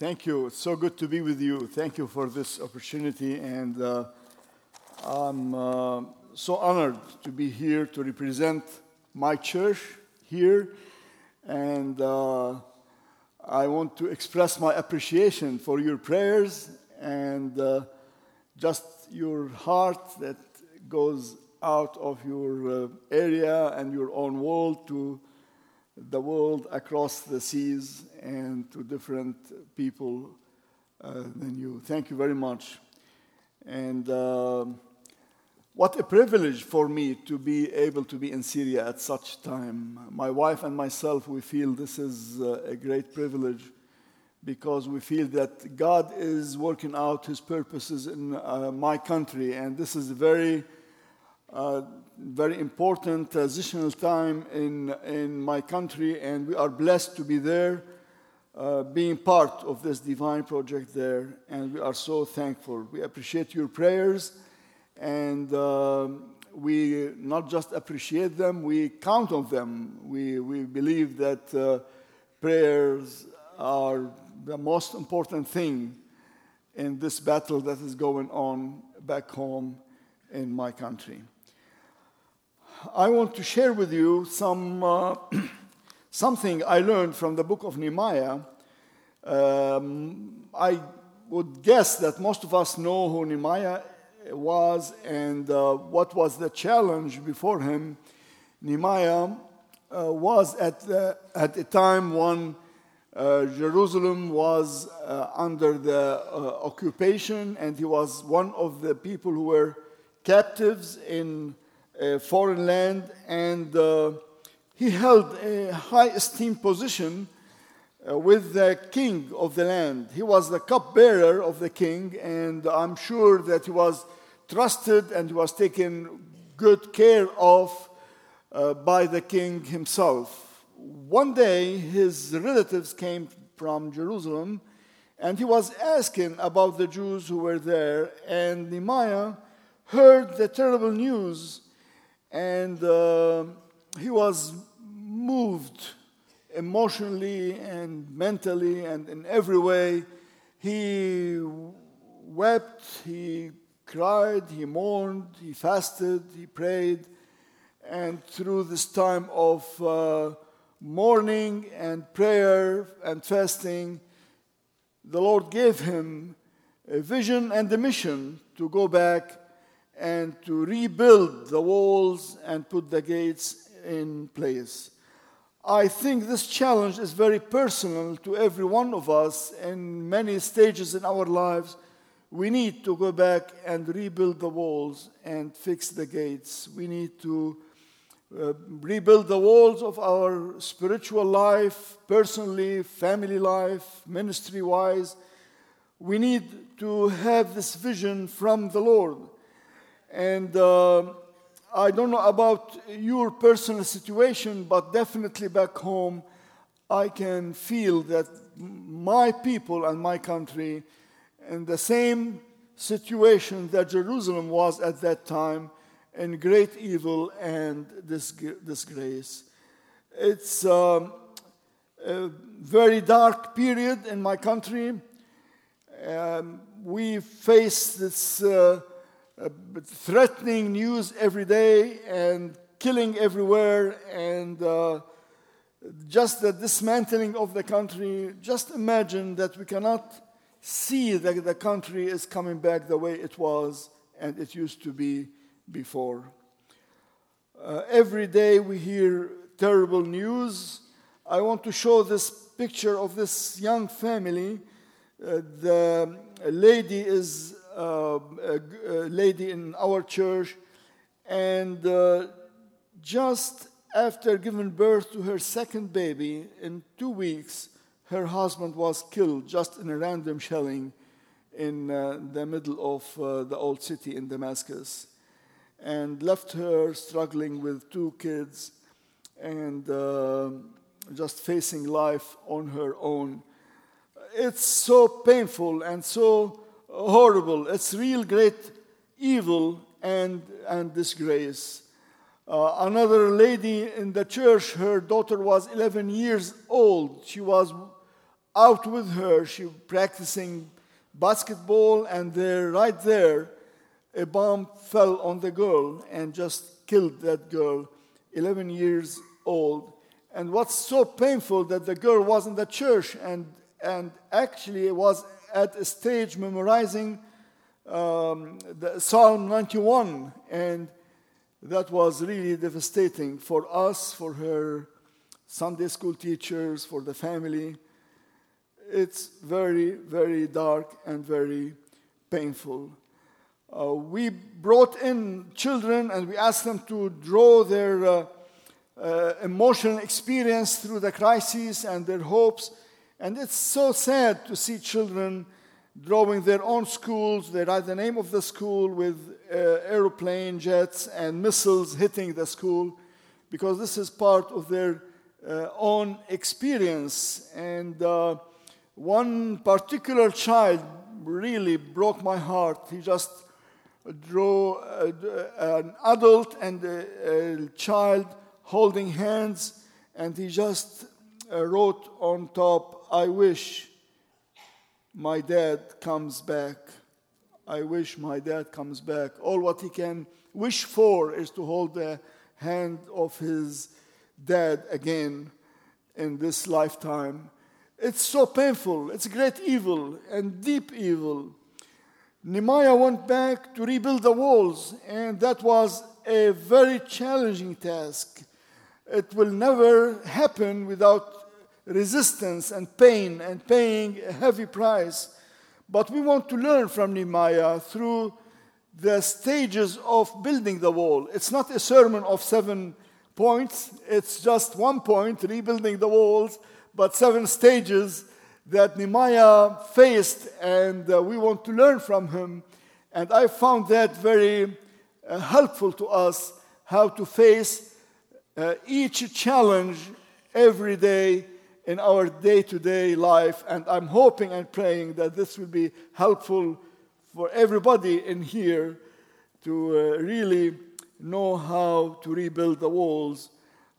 Thank you. It's so good to be with you. Thank you for this opportunity, and I'm so honored to be here to represent my church here, and I want to express my appreciation for your prayers and just your heart that goes out of your area and your own world to the world across the seas and to different people than you. Thank you very much. And what a privilege for me to be able to be in Syria at such time. My wife and myself, we feel this is a great privilege because we feel that God is working out His purposes in my country, and this is very important transitional time in my country, and we are blessed to be there, being part of this divine project there, and we are so thankful. We appreciate your prayers, and we not just appreciate them, we count on them. We believe that prayers are the most important thing in this battle that is going on back home in my country. I want to share with you something I learned from the book of Nehemiah. I would guess that most of us know who Nehemiah was and what was the challenge before him. Nehemiah was at a time when Jerusalem was under the occupation, and he was one of the people who were captives in a foreign land, and he held a high esteemed position with the king of the land. He was the cupbearer of the king, and I'm sure that he was trusted and was taken good care of by the king himself. One day, his relatives came from Jerusalem, and he was asking about the Jews who were there, and Nehemiah heard the terrible news, and he was moved emotionally and mentally and in every way. He wept, he cried, he mourned, he fasted, he prayed. And through this time of mourning and prayer and fasting, the Lord gave him a vision and a mission to go back and to rebuild the walls and put the gates in place. I think this challenge is very personal to every one of us. In many stages in our lives, we need to go back and rebuild the walls and fix the gates. We need to rebuild the walls of our spiritual life, personally, family life, ministry-wise. We need to have this vision from the Lord. And I don't know about your personal situation, but definitely back home, I can feel that my people and my country in the same situation that Jerusalem was at that time, in great evil and disgrace. It's a very dark period in my country. We face this threatening news every day and killing everywhere, and just the dismantling of the country. Just imagine that we cannot see that the country is coming back the way it was and it used to be before. Every day we hear terrible news. I want to show this picture of this young family. The lady is a lady in our church, and just after giving birth to her second baby in 2 weeks, her husband was killed just in a random shelling in the middle of the old city in Damascus, and left her struggling with two kids and just facing life on her own. It's so painful and so horrible. It's real great evil and disgrace. Another lady in the church, her daughter was 11 years old. She was out with her. She was practicing basketball, and right there, a bomb fell on the girl and just killed that girl, 11 years old. And what's so painful that the girl was in the church and actually was at a stage memorizing the Psalm 91, and that was really devastating for us, for her Sunday school teachers, for the family. It's very, very dark and very painful. We brought in children and we asked them to draw their emotional experience through the crises and their hopes. And it's so sad to see children drawing their own schools. They write the name of the school with airplane jets and missiles hitting the school, because this is part of their own experience. And one particular child really broke my heart. He just drew an adult and a child holding hands, and he just wrote on top, "I wish my dad comes back. I wish my dad comes back." All what he can wish for is to hold the hand of his dad again in this lifetime. It's so painful. It's great evil and deep evil. Nehemiah went back to rebuild the walls, and that was a very challenging task. It will never happen without resistance and pain and paying a heavy price. But we want to learn from Nehemiah through the stages of building the wall. It's not a sermon of 7 points. It's just 1 point, rebuilding the walls, but 7 stages that Nehemiah faced, and we want to learn from him. And I found that very helpful to us, how to face each challenge every day in our day-to-day life. And I'm hoping and praying that this will be helpful for everybody in here to really know how to rebuild the walls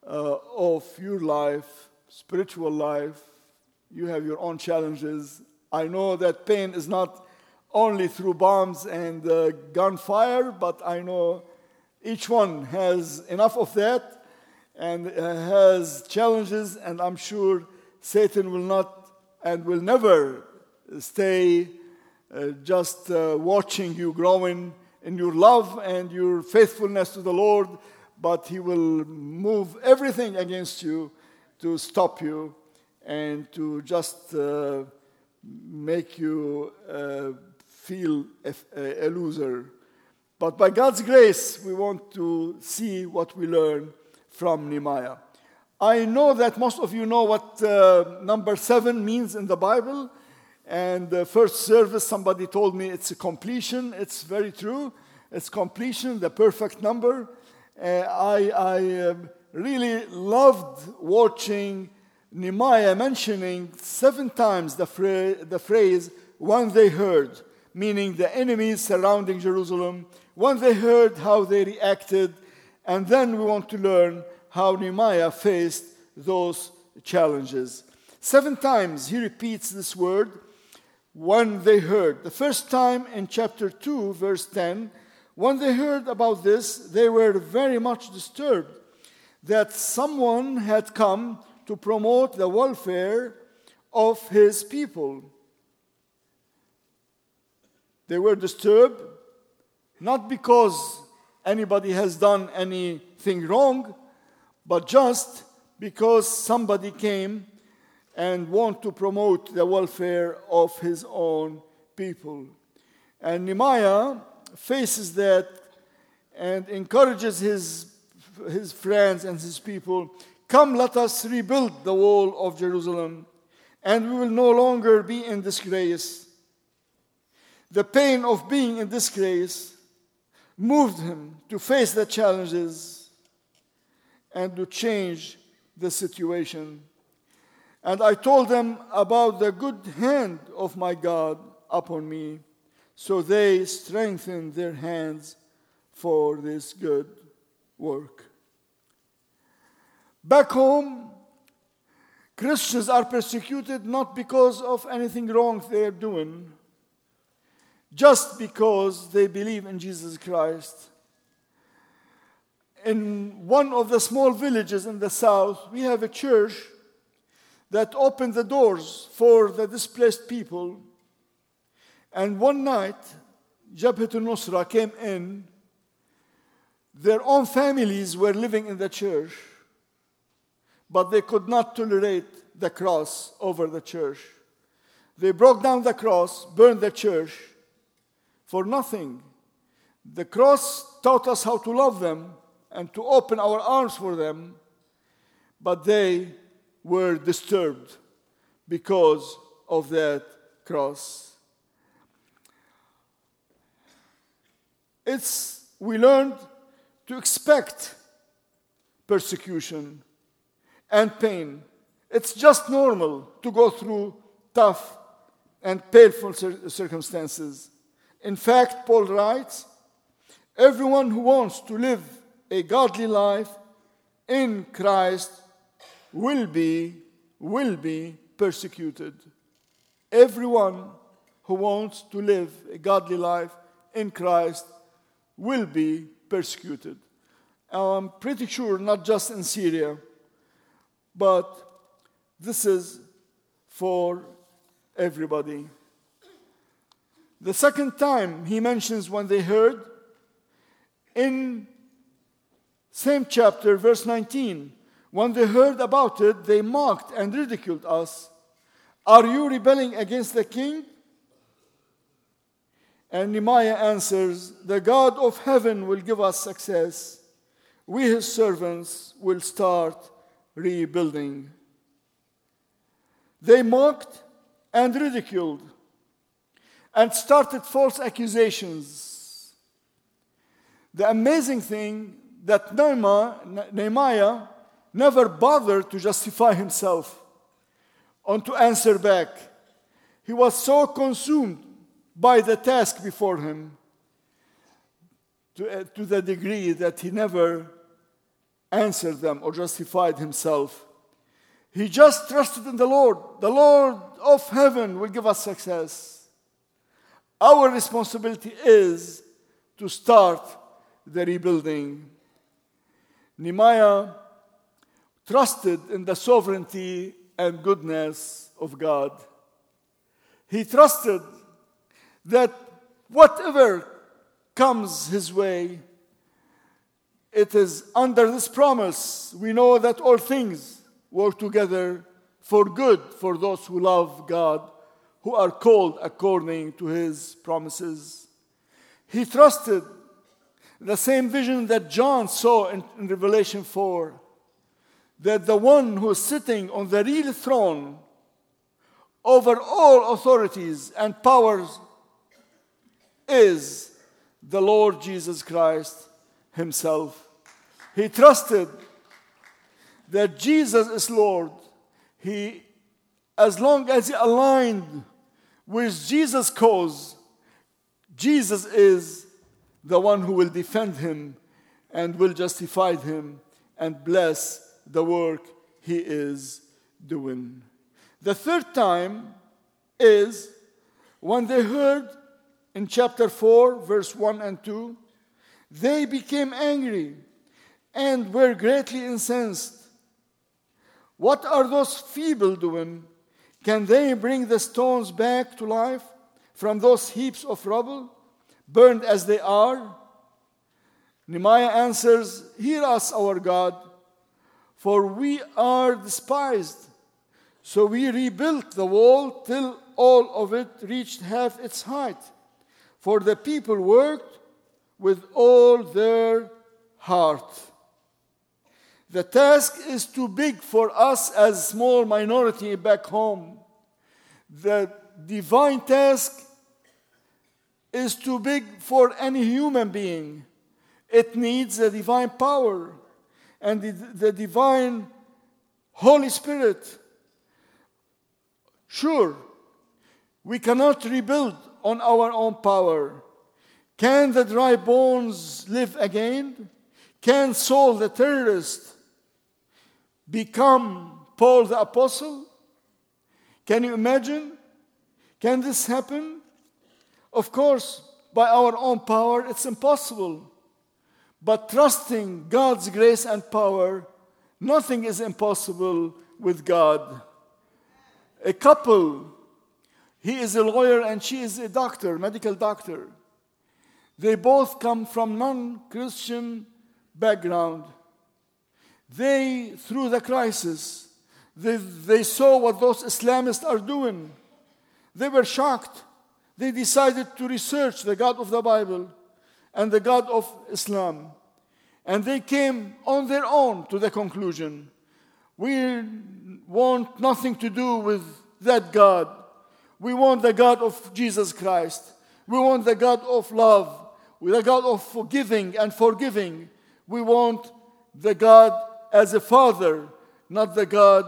of your life, spiritual life. You have your own challenges. I know that pain is not only through bombs and gunfire, but I know each one has enough of that and has challenges, and I'm sure Satan will not and will never stay just watching you growing in your love and your faithfulness to the Lord, but he will move everything against you to stop you and to just make you feel a loser. But by God's grace, we want to see what we learn from Nehemiah. I know that most of you know what number 7 means in the Bible. And the first service, somebody told me it's a completion. It's very true. It's completion, the perfect number. I really loved watching Nehemiah mentioning 7 times the phrase, "when they heard," meaning the enemies surrounding Jerusalem. When they heard, how they reacted. And then we want to learn how Nehemiah faced those challenges. 7 times he repeats this word, "when they heard." The first time in chapter 2, verse 10, when they heard about this, they were very much disturbed that someone had come to promote the welfare of his people. They were disturbed not because anybody has done anything wrong, but just because somebody came and want to promote the welfare of his own people. And Nehemiah faces that and encourages his friends and his people, "Come, let us rebuild the wall of Jerusalem, and we will no longer be in disgrace." The pain of being in disgrace moved him to face the challenges and to change the situation. And I told them about the good hand of my God upon me, so they strengthened their hands for this good work. Back home, Christians are persecuted not because of anything wrong they are doing, just because they believe in Jesus Christ. In one of the small villages in the south, we have a church that opened the doors for the displaced people. And one night, Jabhat al-Nusra came in. Their own families were living in the church, but they could not tolerate the cross over the church. They broke down the cross, burned the church for nothing. The cross taught us how to love them and to open our arms for them, but they were disturbed because of that cross. We learned to expect persecution and pain. It's just normal to go through tough and painful circumstances. In fact, Paul writes, everyone who wants to live a godly life in Christ will be persecuted. Everyone who wants to live a godly life in Christ will be persecuted. I'm pretty sure not just in Syria, but this is for everybody. The second time he mentions when they heard, in same chapter, verse 19, when they heard about it, they mocked and ridiculed us. Are you rebelling against the king? And Nehemiah answers, the God of heaven will give us success. We, his servants, will start rebuilding. They mocked and ridiculed and started false accusations. The amazing thing that Nehemiah never bothered to justify himself or to answer back. He was so consumed by the task before him to the degree that he never answered them or justified himself. He just trusted in the Lord. The Lord of heaven will give us success. Our responsibility is to start the rebuilding. Nehemiah trusted in the sovereignty and goodness of God. He trusted that whatever comes his way, it is under this promise. We know that all things work together for good for those who love God, who are called according to his promises. He trusted the same vision that John saw in Revelation 4, that the one who is sitting on the real throne over all authorities and powers is the Lord Jesus Christ himself. He trusted that Jesus is Lord. As long as he aligned with Jesus' cause, Jesus is the one who will defend him and will justify him and bless the work he is doing. The third time is when they heard in chapter 4, verse 1 and 2, they became angry and were greatly incensed. What are those feeble doing? Can they bring the stones back to life from those heaps of rubble, burned as they are? Nehemiah answers, hear us, our God, for we are despised. So we rebuilt the wall till all of it reached half its height. For the people worked with all their heart. The task is too big for us as a small minority back home. The divine task is too big for any human being. It needs the divine power and the divine Holy Spirit. Sure, we cannot rebuild on our own power. Can the dry bones live again? Can Saul the terrorist become Paul the apostle? Can you imagine? Can this happen? Of course, by our own power, it's impossible. But trusting God's grace and power, nothing is impossible with God. A couple, he is a lawyer and she is a doctor, medical doctor. They both come from non-Christian background. They, through the crisis, they saw what those Islamists are doing. They were shocked. They decided to research the God of the Bible and the God of Islam. And they came on their own to the conclusion, we want nothing to do with that God. We want the God of Jesus Christ. We want the God of love. The God of forgiving and forgiving. We want the God as a father, not the God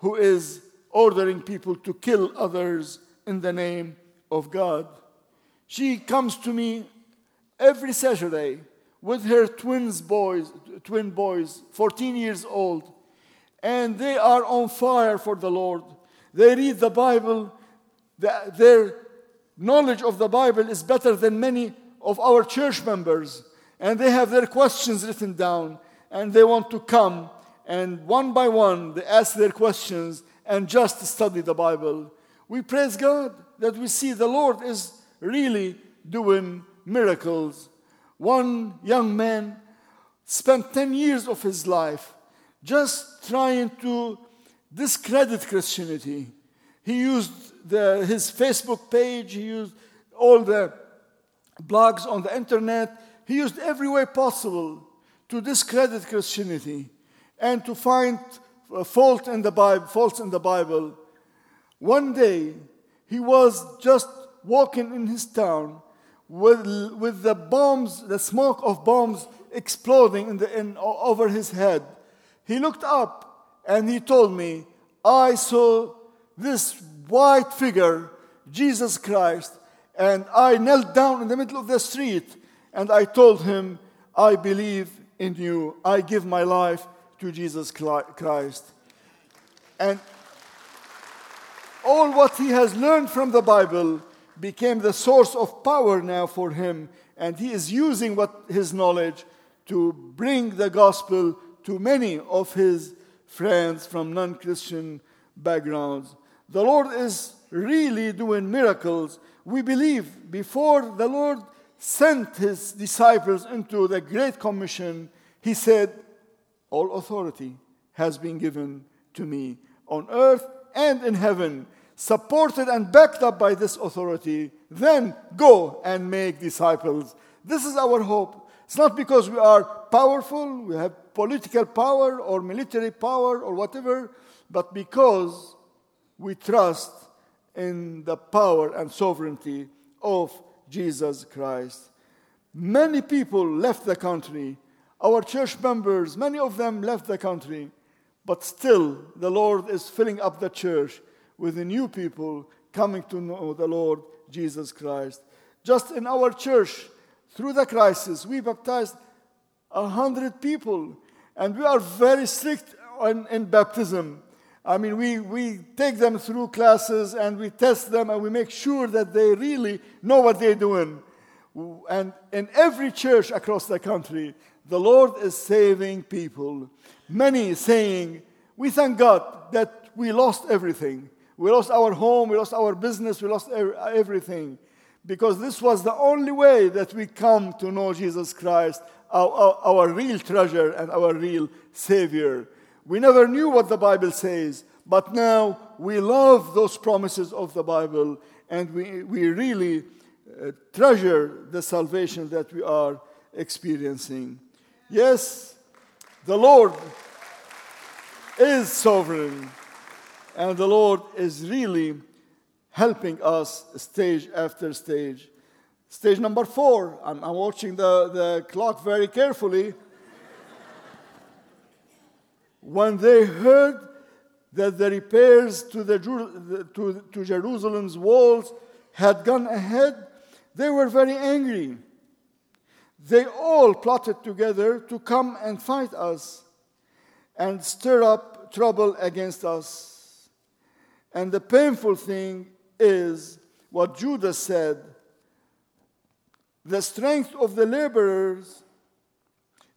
who is ordering people to kill others in the name of God. She comes to me every Saturday with her twin boys, 14 years old, and they are on fire for the Lord. They read the Bible. Their knowledge of the Bible is better than many of our church members, and they have their questions written down, and they want to come, and one by one, they ask their questions and just study the Bible. We praise God that we see the Lord is really doing miracles. One young man spent 10 years of his life just trying to discredit Christianity. He used his Facebook page, he used all the blogs on the internet, he used every way possible to discredit Christianity and to find faults in the Bible. One day, he was just walking in his town with the bombs, the smoke of bombs exploding over his head. He looked up and he told me, I saw this white figure, Jesus Christ, and I knelt down in the middle of the street and I told him, I believe in you. I give my life to Jesus Christ. And all what he has learned from the Bible became the source of power now for him. And he is using his knowledge to bring the gospel to many of his friends from non-Christian backgrounds. The Lord is really doing miracles. We believe before the Lord sent his disciples into the Great Commission, he said, all authority has been given to me on earth and in heaven. Supported and backed up by this authority, then go and make disciples. This is our hope. It's not because we are powerful, we have political power or military power or whatever, but because we trust in the power and sovereignty of Jesus Christ. Many people left the country. Our church members, many of them left the country. But still, the Lord is filling up the church with the new people coming to know the Lord Jesus Christ. Just in our church, through the crisis, we baptized 100 people. And we are very strict in baptism. I mean, we take them through classes and we test them and we make sure that they really know what they're doing. And in every church across the country, the Lord is saving people. Many saying, we thank God that we lost everything. We lost our home, we lost our business, we lost everything. Because this was the only way that we come to know Jesus Christ, our real treasure and our real Savior. We never knew what the Bible says, but now we love those promises of the Bible, and we really treasure the salvation that we are experiencing. Yes, the Lord is sovereign, and the Lord is really helping us stage after stage. Stage number 4, I'm watching the clock very carefully. When they heard that the repairs to Jerusalem's walls had gone ahead, they were very angry. They all plotted together to come and fight us and stir up trouble against us. And the painful thing is what Judas said, the strength of the laborers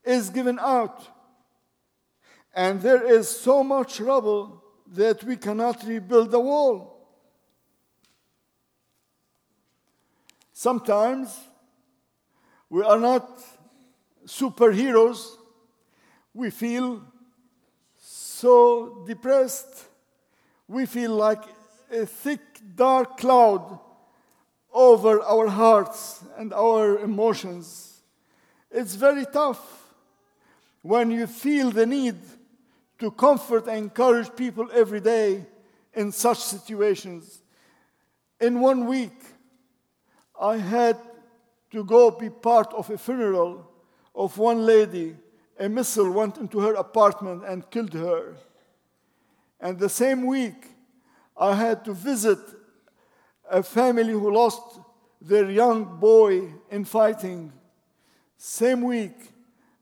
is given out, and there is so much rubble that we cannot rebuild the wall. Sometimes we are not superheroes. We feel so depressed. We feel like a thick, dark cloud over our hearts and our emotions. It's very tough when you feel the need to comfort and encourage people every day in such situations. In 1 week, I had to go be part of a funeral of one lady. A missile went into her apartment and killed her. And the same week, I had to visit a family who lost their young boy in fighting. Same week,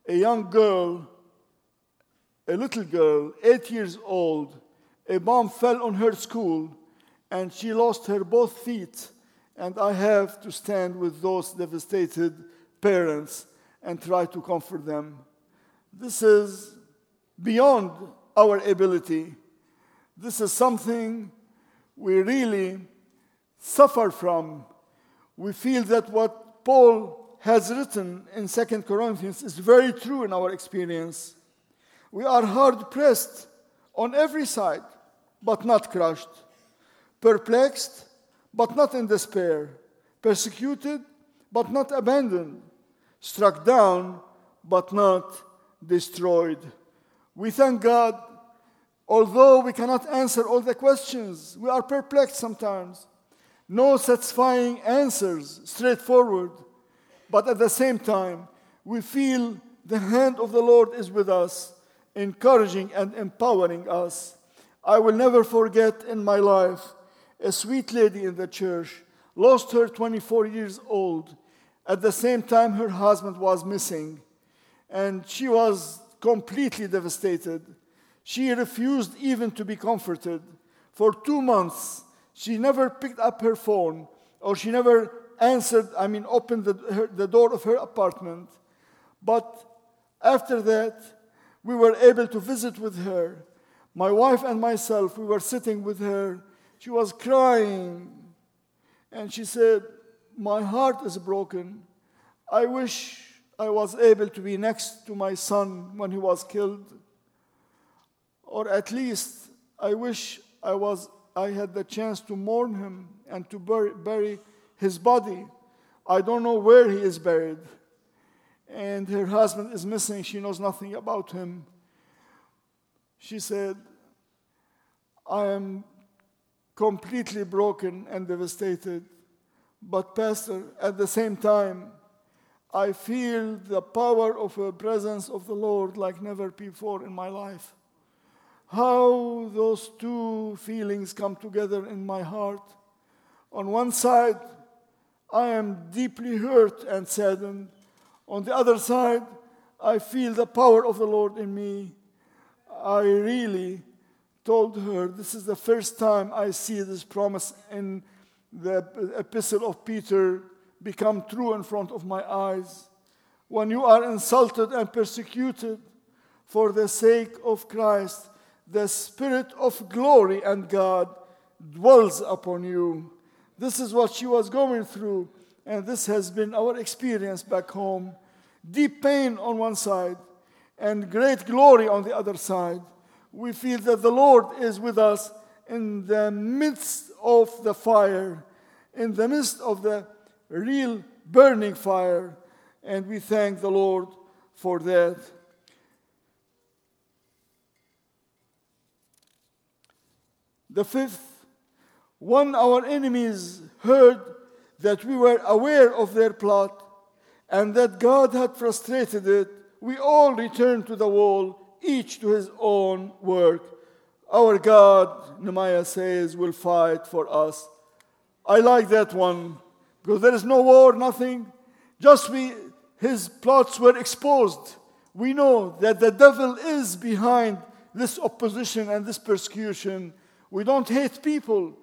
a young girl, a little girl, 8 years old, a bomb fell on her school, and she lost her both feet. And I have to stand with those devastated parents and try to comfort them. This is beyond our ability. This is something we really suffer from. We feel that what Paul has written in 2 Corinthians is very true in our experience. We are hard-pressed on every side, but not crushed, perplexed, but not in despair, persecuted, but not abandoned, struck down, but not destroyed. We thank God, although we cannot answer all the questions, we are perplexed sometimes. No satisfying answers, straightforward, but at the same time, we feel the hand of the Lord is with us, encouraging and empowering us. I will never forget in my life a sweet lady in the church, lost her 24 years old. At the same time, her husband was missing, and she was completely devastated. She refused even to be comforted. For 2 months, she never picked up her phone, or she never opened the door of her apartment. But after that, we were able to visit with her. My wife and myself, we were sitting with her. She was crying, and she said, "My heart is broken. I wish I was able to be next to my son when he was killed, or at least I wish I had the chance to mourn him and to bury his body. I don't know where he is buried." And her husband is missing. She knows nothing about him. She said, "I am completely broken and devastated. But Pastor, at the same time, I feel the power of the presence of the Lord like never before in my life." How those two feelings come together in my heart. On one side, I am deeply hurt and saddened. On the other side, I feel the power of the Lord in me. I really told her, this is the first time I see this promise in the epistle of Peter become true in front of my eyes. When you are insulted and persecuted for the sake of Christ, the Spirit of glory and God dwells upon you. This is what she was going through, and this has been our experience back home. Deep pain on one side and great glory on the other side. We feel that the Lord is with us in the midst of the fire, in the midst of the real burning fire, and we thank the Lord for that. The fifth, when our enemies heard that we were aware of their plot and that God had frustrated it, we all returned to the wall, each to his own work. Our God, Nehemiah says, will fight for us. I like that one, because there is no war, nothing. Just his plots were exposed. We know that the devil is behind this opposition and this persecution, we don't hate people.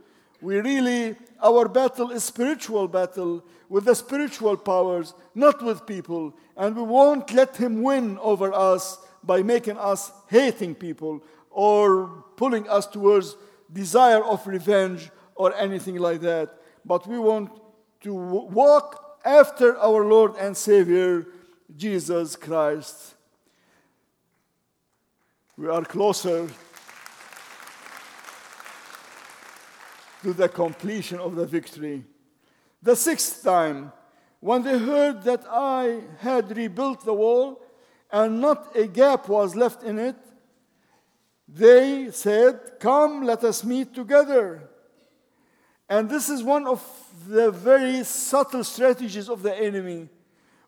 We really, our battle is spiritual battle with the spiritual powers, not with people. And we won't let him win over us by making us hating people or pulling us towards desire of revenge or anything like that. But we want to walk after our Lord and Savior, Jesus Christ. We are closer to the completion of the victory. The sixth time, when they heard that I had rebuilt the wall and not a gap was left in it, they said, "Come, let us meet together." And this is one of the very subtle strategies of the enemy.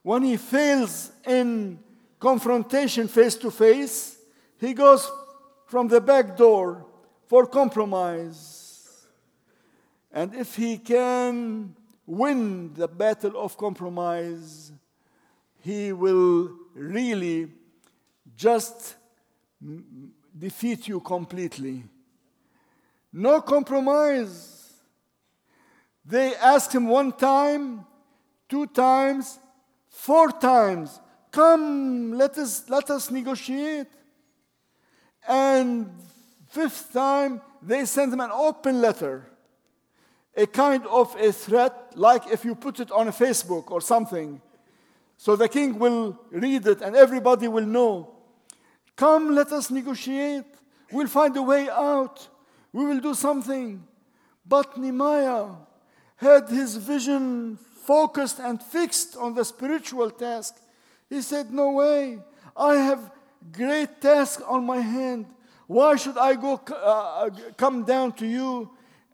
When he fails in confrontation face to face, he goes from the back door for compromise. And if he can win the battle of compromise, he will really just defeat you completely. No compromise. They asked him one time, two times, four times, "Come, let us negotiate." And fifth time, they sent him an open letter, a kind of a threat, like if you put it on a Facebook or something. So the king will read it and everybody will know. "Come, let us negotiate. We'll find a way out. We will do something." But Nehemiah had his vision focused and fixed on the spiritual task. He said, "No way. I have great task on my hand. Why should I come down to you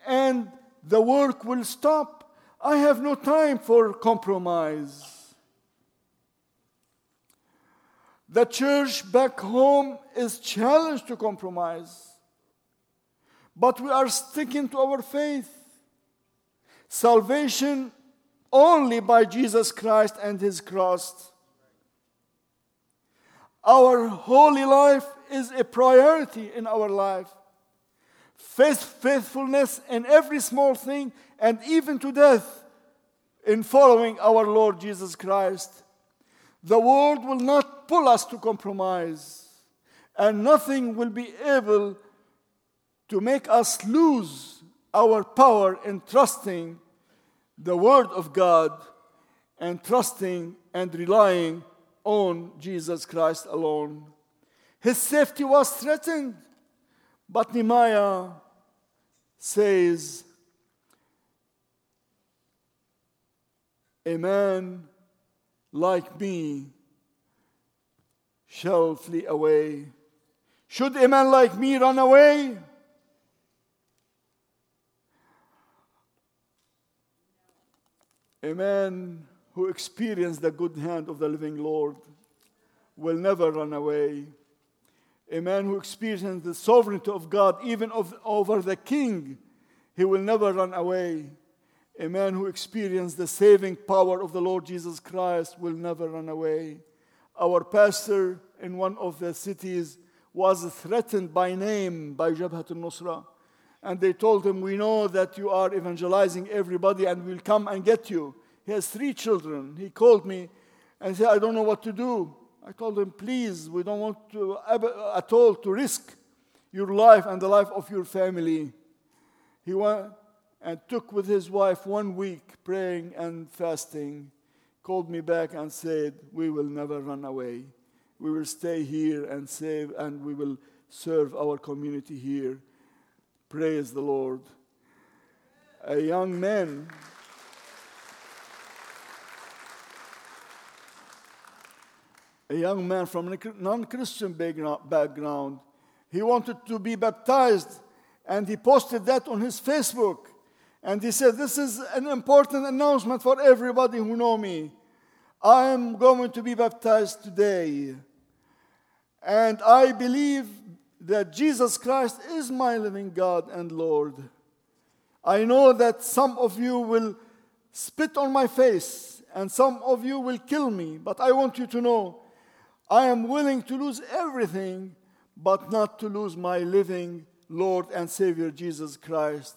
and the work will stop? I have no time for compromise." The church back home is challenged to compromise, but we are sticking to our faith. Salvation only by Jesus Christ and His cross. Our holy life is a priority in our life. Faithfulness in every small thing and even to death in following our Lord Jesus Christ. The world will not pull us to compromise, and nothing will be able to make us lose our power in trusting the Word of God and trusting and relying on Jesus Christ alone. His safety was threatened, but Nehemiah says, "A man like me shall flee away." Should a man like me run away? A man who experienced the good hand of the living Lord will never run away. A man who experienced the sovereignty of God, even over the king, he will never run away. A man who experienced the saving power of the Lord Jesus Christ will never run away. Our pastor in one of the cities was threatened by name by Jabhat al-Nusra. And they told him, "We know that you are evangelizing everybody and we'll come and get you." He has 3 children. He called me and said, "I don't know what to do." I told him, "Please, we don't want to at all to risk your life and the life of your family." He went and took with his wife 1 week praying and fasting, called me back and said, "We will never run away. We will stay here and save, and we will serve our community here." Praise the Lord. A young man from a non-Christian background, he wanted to be baptized, and he posted that on his Facebook. And he said, "This is an important announcement for everybody who know me. I am going to be baptized today. And I believe that Jesus Christ is my living God and Lord. I know that some of you will spit on my face and some of you will kill me, but I want you to know I am willing to lose everything, but not to lose my living Lord and Savior Jesus Christ.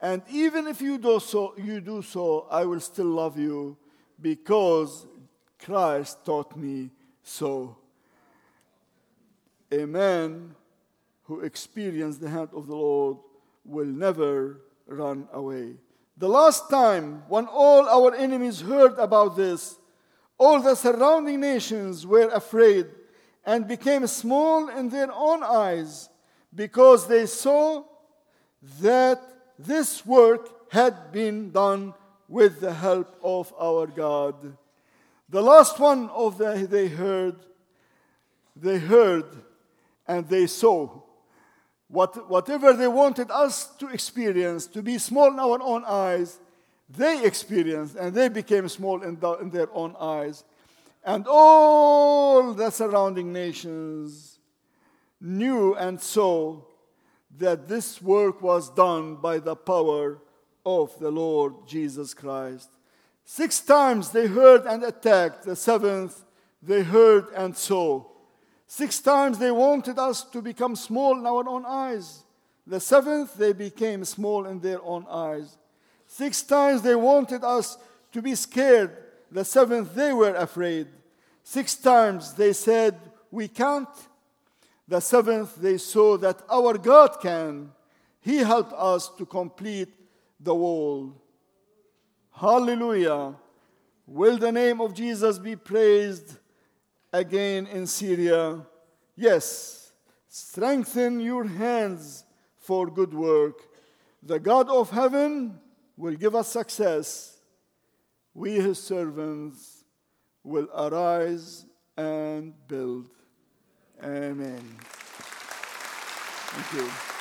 And even if you do so, I will still love you because Christ taught me so. A man who experienced the hand of the Lord will never run away. The last time when all our enemies heard about this, all the surrounding nations were afraid and became small in their own eyes, because they saw that this work had been done with the help of our God. The last one of the they heard and they saw. Whatever they wanted us to experience, to be small in our own eyes, they experienced, and they became small in their own eyes. And all the surrounding nations knew and saw that this work was done by the power of the Lord Jesus Christ. 6 times they heard and attacked. The 7th, they heard and saw. 6 times they wanted us to become small in our own eyes. The 7th, they became small in their own eyes. 6 times they wanted us to be scared. The 7th, they were afraid. 6 times they said, "We can't." The 7th, they saw that our God can. He helped us to complete the wall. Hallelujah. Will the name of Jesus be praised again in Syria? Yes. Strengthen your hands for good work. The God of heaven will give us success. We, his servants, will arise and build. Amen. Thank you.